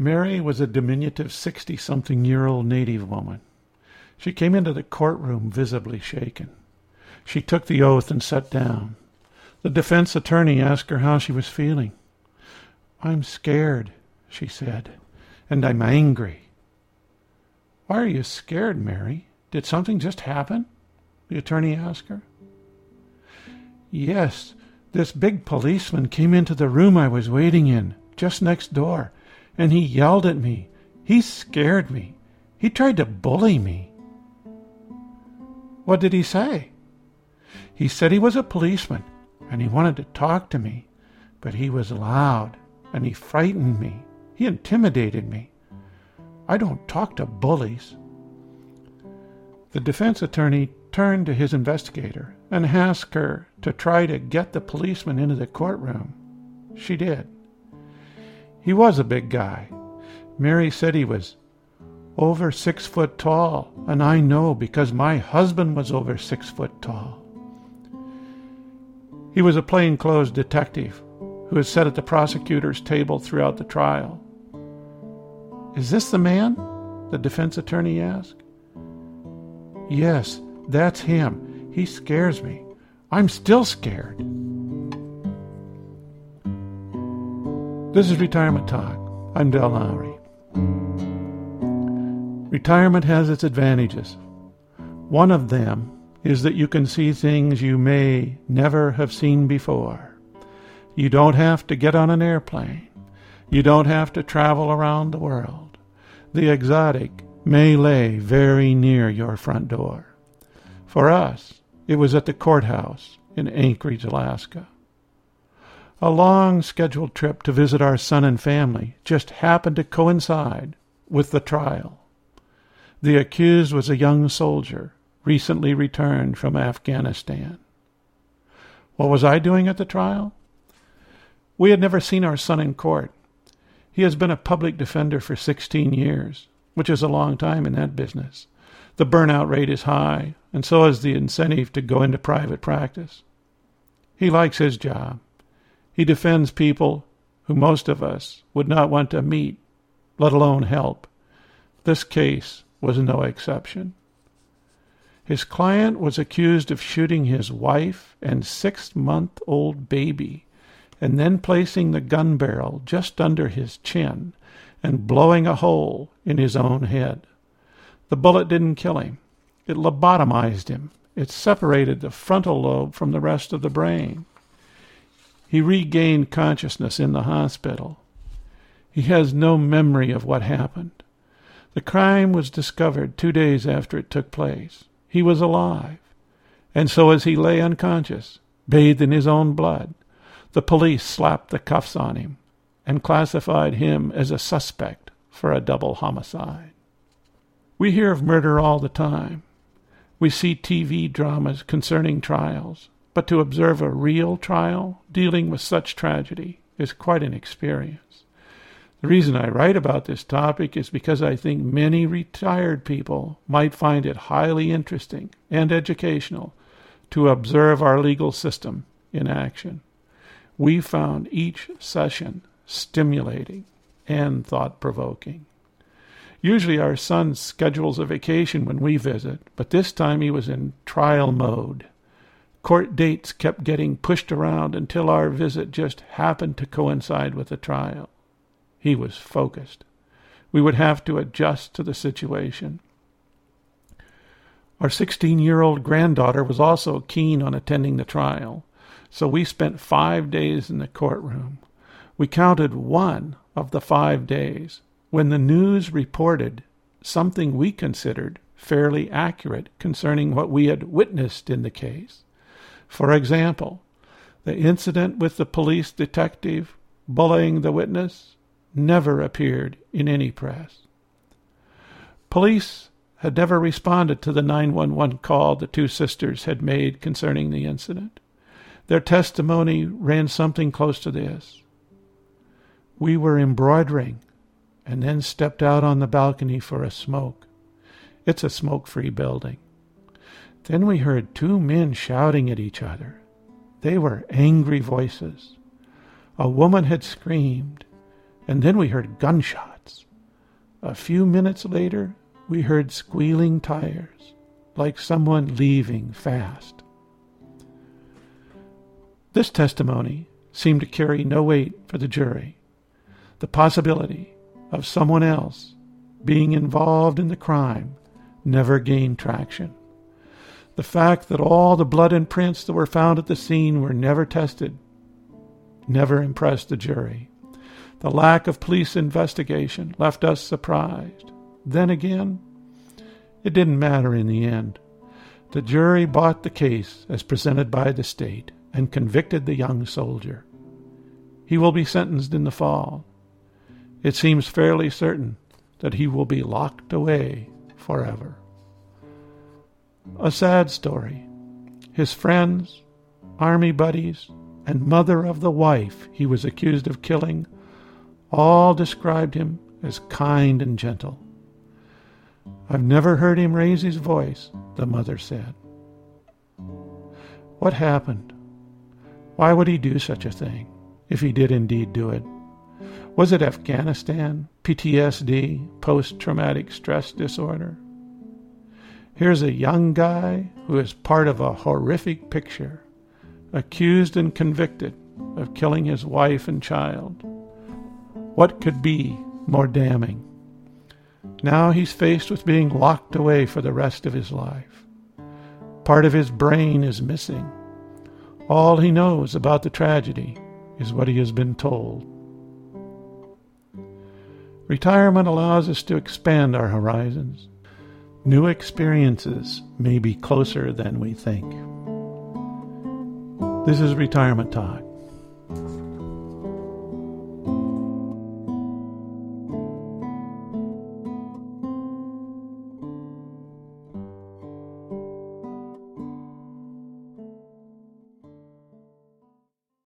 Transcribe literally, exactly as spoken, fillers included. Mary was a diminutive sixty-something-year-old Native woman. She came into the courtroom visibly shaken. She took the oath and sat down. The defense attorney asked her how she was feeling. "I'm scared," she said, "and I'm angry." "Why are you scared, Mary? Did something just happen?" the attorney asked her. "Yes, this big policeman came into the room I was waiting in, just next door, and he yelled at me. He scared me. He tried to bully me." "What did he say?" "He said he was a policeman, and he wanted to talk to me, but he was loud, and he frightened me. He intimidated me. I don't talk to bullies." The defense attorney turned to his investigator and asked her to try to get the policeman into the courtroom. She did. He was a big guy. Mary said he was over six foot tall, and I know because my husband was over six foot tall. He was a plainclothes detective who had sat at the prosecutor's table throughout the trial. "Is this the man?" the defense attorney asked. "Yes, that's him. He scares me. I'm still scared." This is Retirement Talk. I'm Del Lowry. Retirement has its advantages. One of them is that you can see things you may never have seen before. You don't have to get on an airplane. You don't have to travel around the world. The exotic may lay very near your front door. For us, it was at the courthouse in Anchorage, Alaska. A long scheduled trip to visit our son and family just happened to coincide with the trial. The accused was a young soldier recently returned from Afghanistan. What was I doing at the trial? We had never seen our son in court. He has been a public defender for sixteen years, which is a long time in that business. The burnout rate is high, and so is the incentive to go into private practice. He likes his job. He defends people who most of us would not want to meet, let alone help. This case was no exception. His client was accused of shooting his wife and six-month-old baby, and then placing the gun barrel just under his chin and blowing a hole in his own head. The bullet didn't kill him. It lobotomized him. It separated the frontal lobe from the rest of the brain. He regained consciousness in the hospital. He has no memory of what happened. The crime was discovered two days after it took place. He was alive. And so as he lay unconscious, bathed in his own blood, the police slapped the cuffs on him and classified him as a suspect for a double homicide. We hear of murder all the time. We see T V dramas concerning trials, but to observe a real trial dealing with such tragedy is quite an experience. The reason I write about this topic is because I think many retired people might find it highly interesting and educational to observe our legal system in action. We found each session stimulating and thought-provoking. Usually our son schedules a vacation when we visit, but this time he was in trial mode. Court dates kept getting pushed around until our visit just happened to coincide with the trial. He was focused. We would have to adjust to the situation. Our sixteen-year-old granddaughter was also keen on attending the trial. So we spent five days in the courtroom. We counted one of the five days when the news reported something we considered fairly accurate concerning what we had witnessed in the case. For example, the incident with the police detective bullying the witness never appeared in any press. Police had never responded to the nine one one call the two sisters had made concerning the incident. Their testimony ran something close to this. "We were embroidering and then stepped out on the balcony for a smoke. It's a smoke-free building. Then we heard two men shouting at each other. They were angry voices. A woman had screamed, And then we heard gunshots. A few minutes later, we heard squealing tires, like someone leaving fast. This testimony seemed to carry no weight for the jury. The possibility of someone else being involved in the crime never gained traction. The fact that all the blood and prints that were found at the scene were never tested never impressed the jury. The lack of police investigation left us surprised. Then again, it didn't matter in the end. The jury bought the case as presented by the state and convicted the young soldier. He will be sentenced in the fall. It seems fairly certain that he will be locked away forever. A sad story. His friends, army buddies, and mother of the wife he was accused of killing all described him as kind and gentle. "I've never heard him raise his voice," the mother said. What happened? Why would he do such a thing, if he did indeed do it? Was it Afghanistan, P T S D, post-traumatic stress disorder? Here's a young guy who is part of a horrific picture, accused and convicted of killing his wife and child. What could be more damning? Now he's faced with being locked away for the rest of his life. Part of his brain is missing. All he knows about the tragedy is what he has been told. Retirement allows us to expand our horizons. New experiences may be closer than we think. This is Retirement Talk.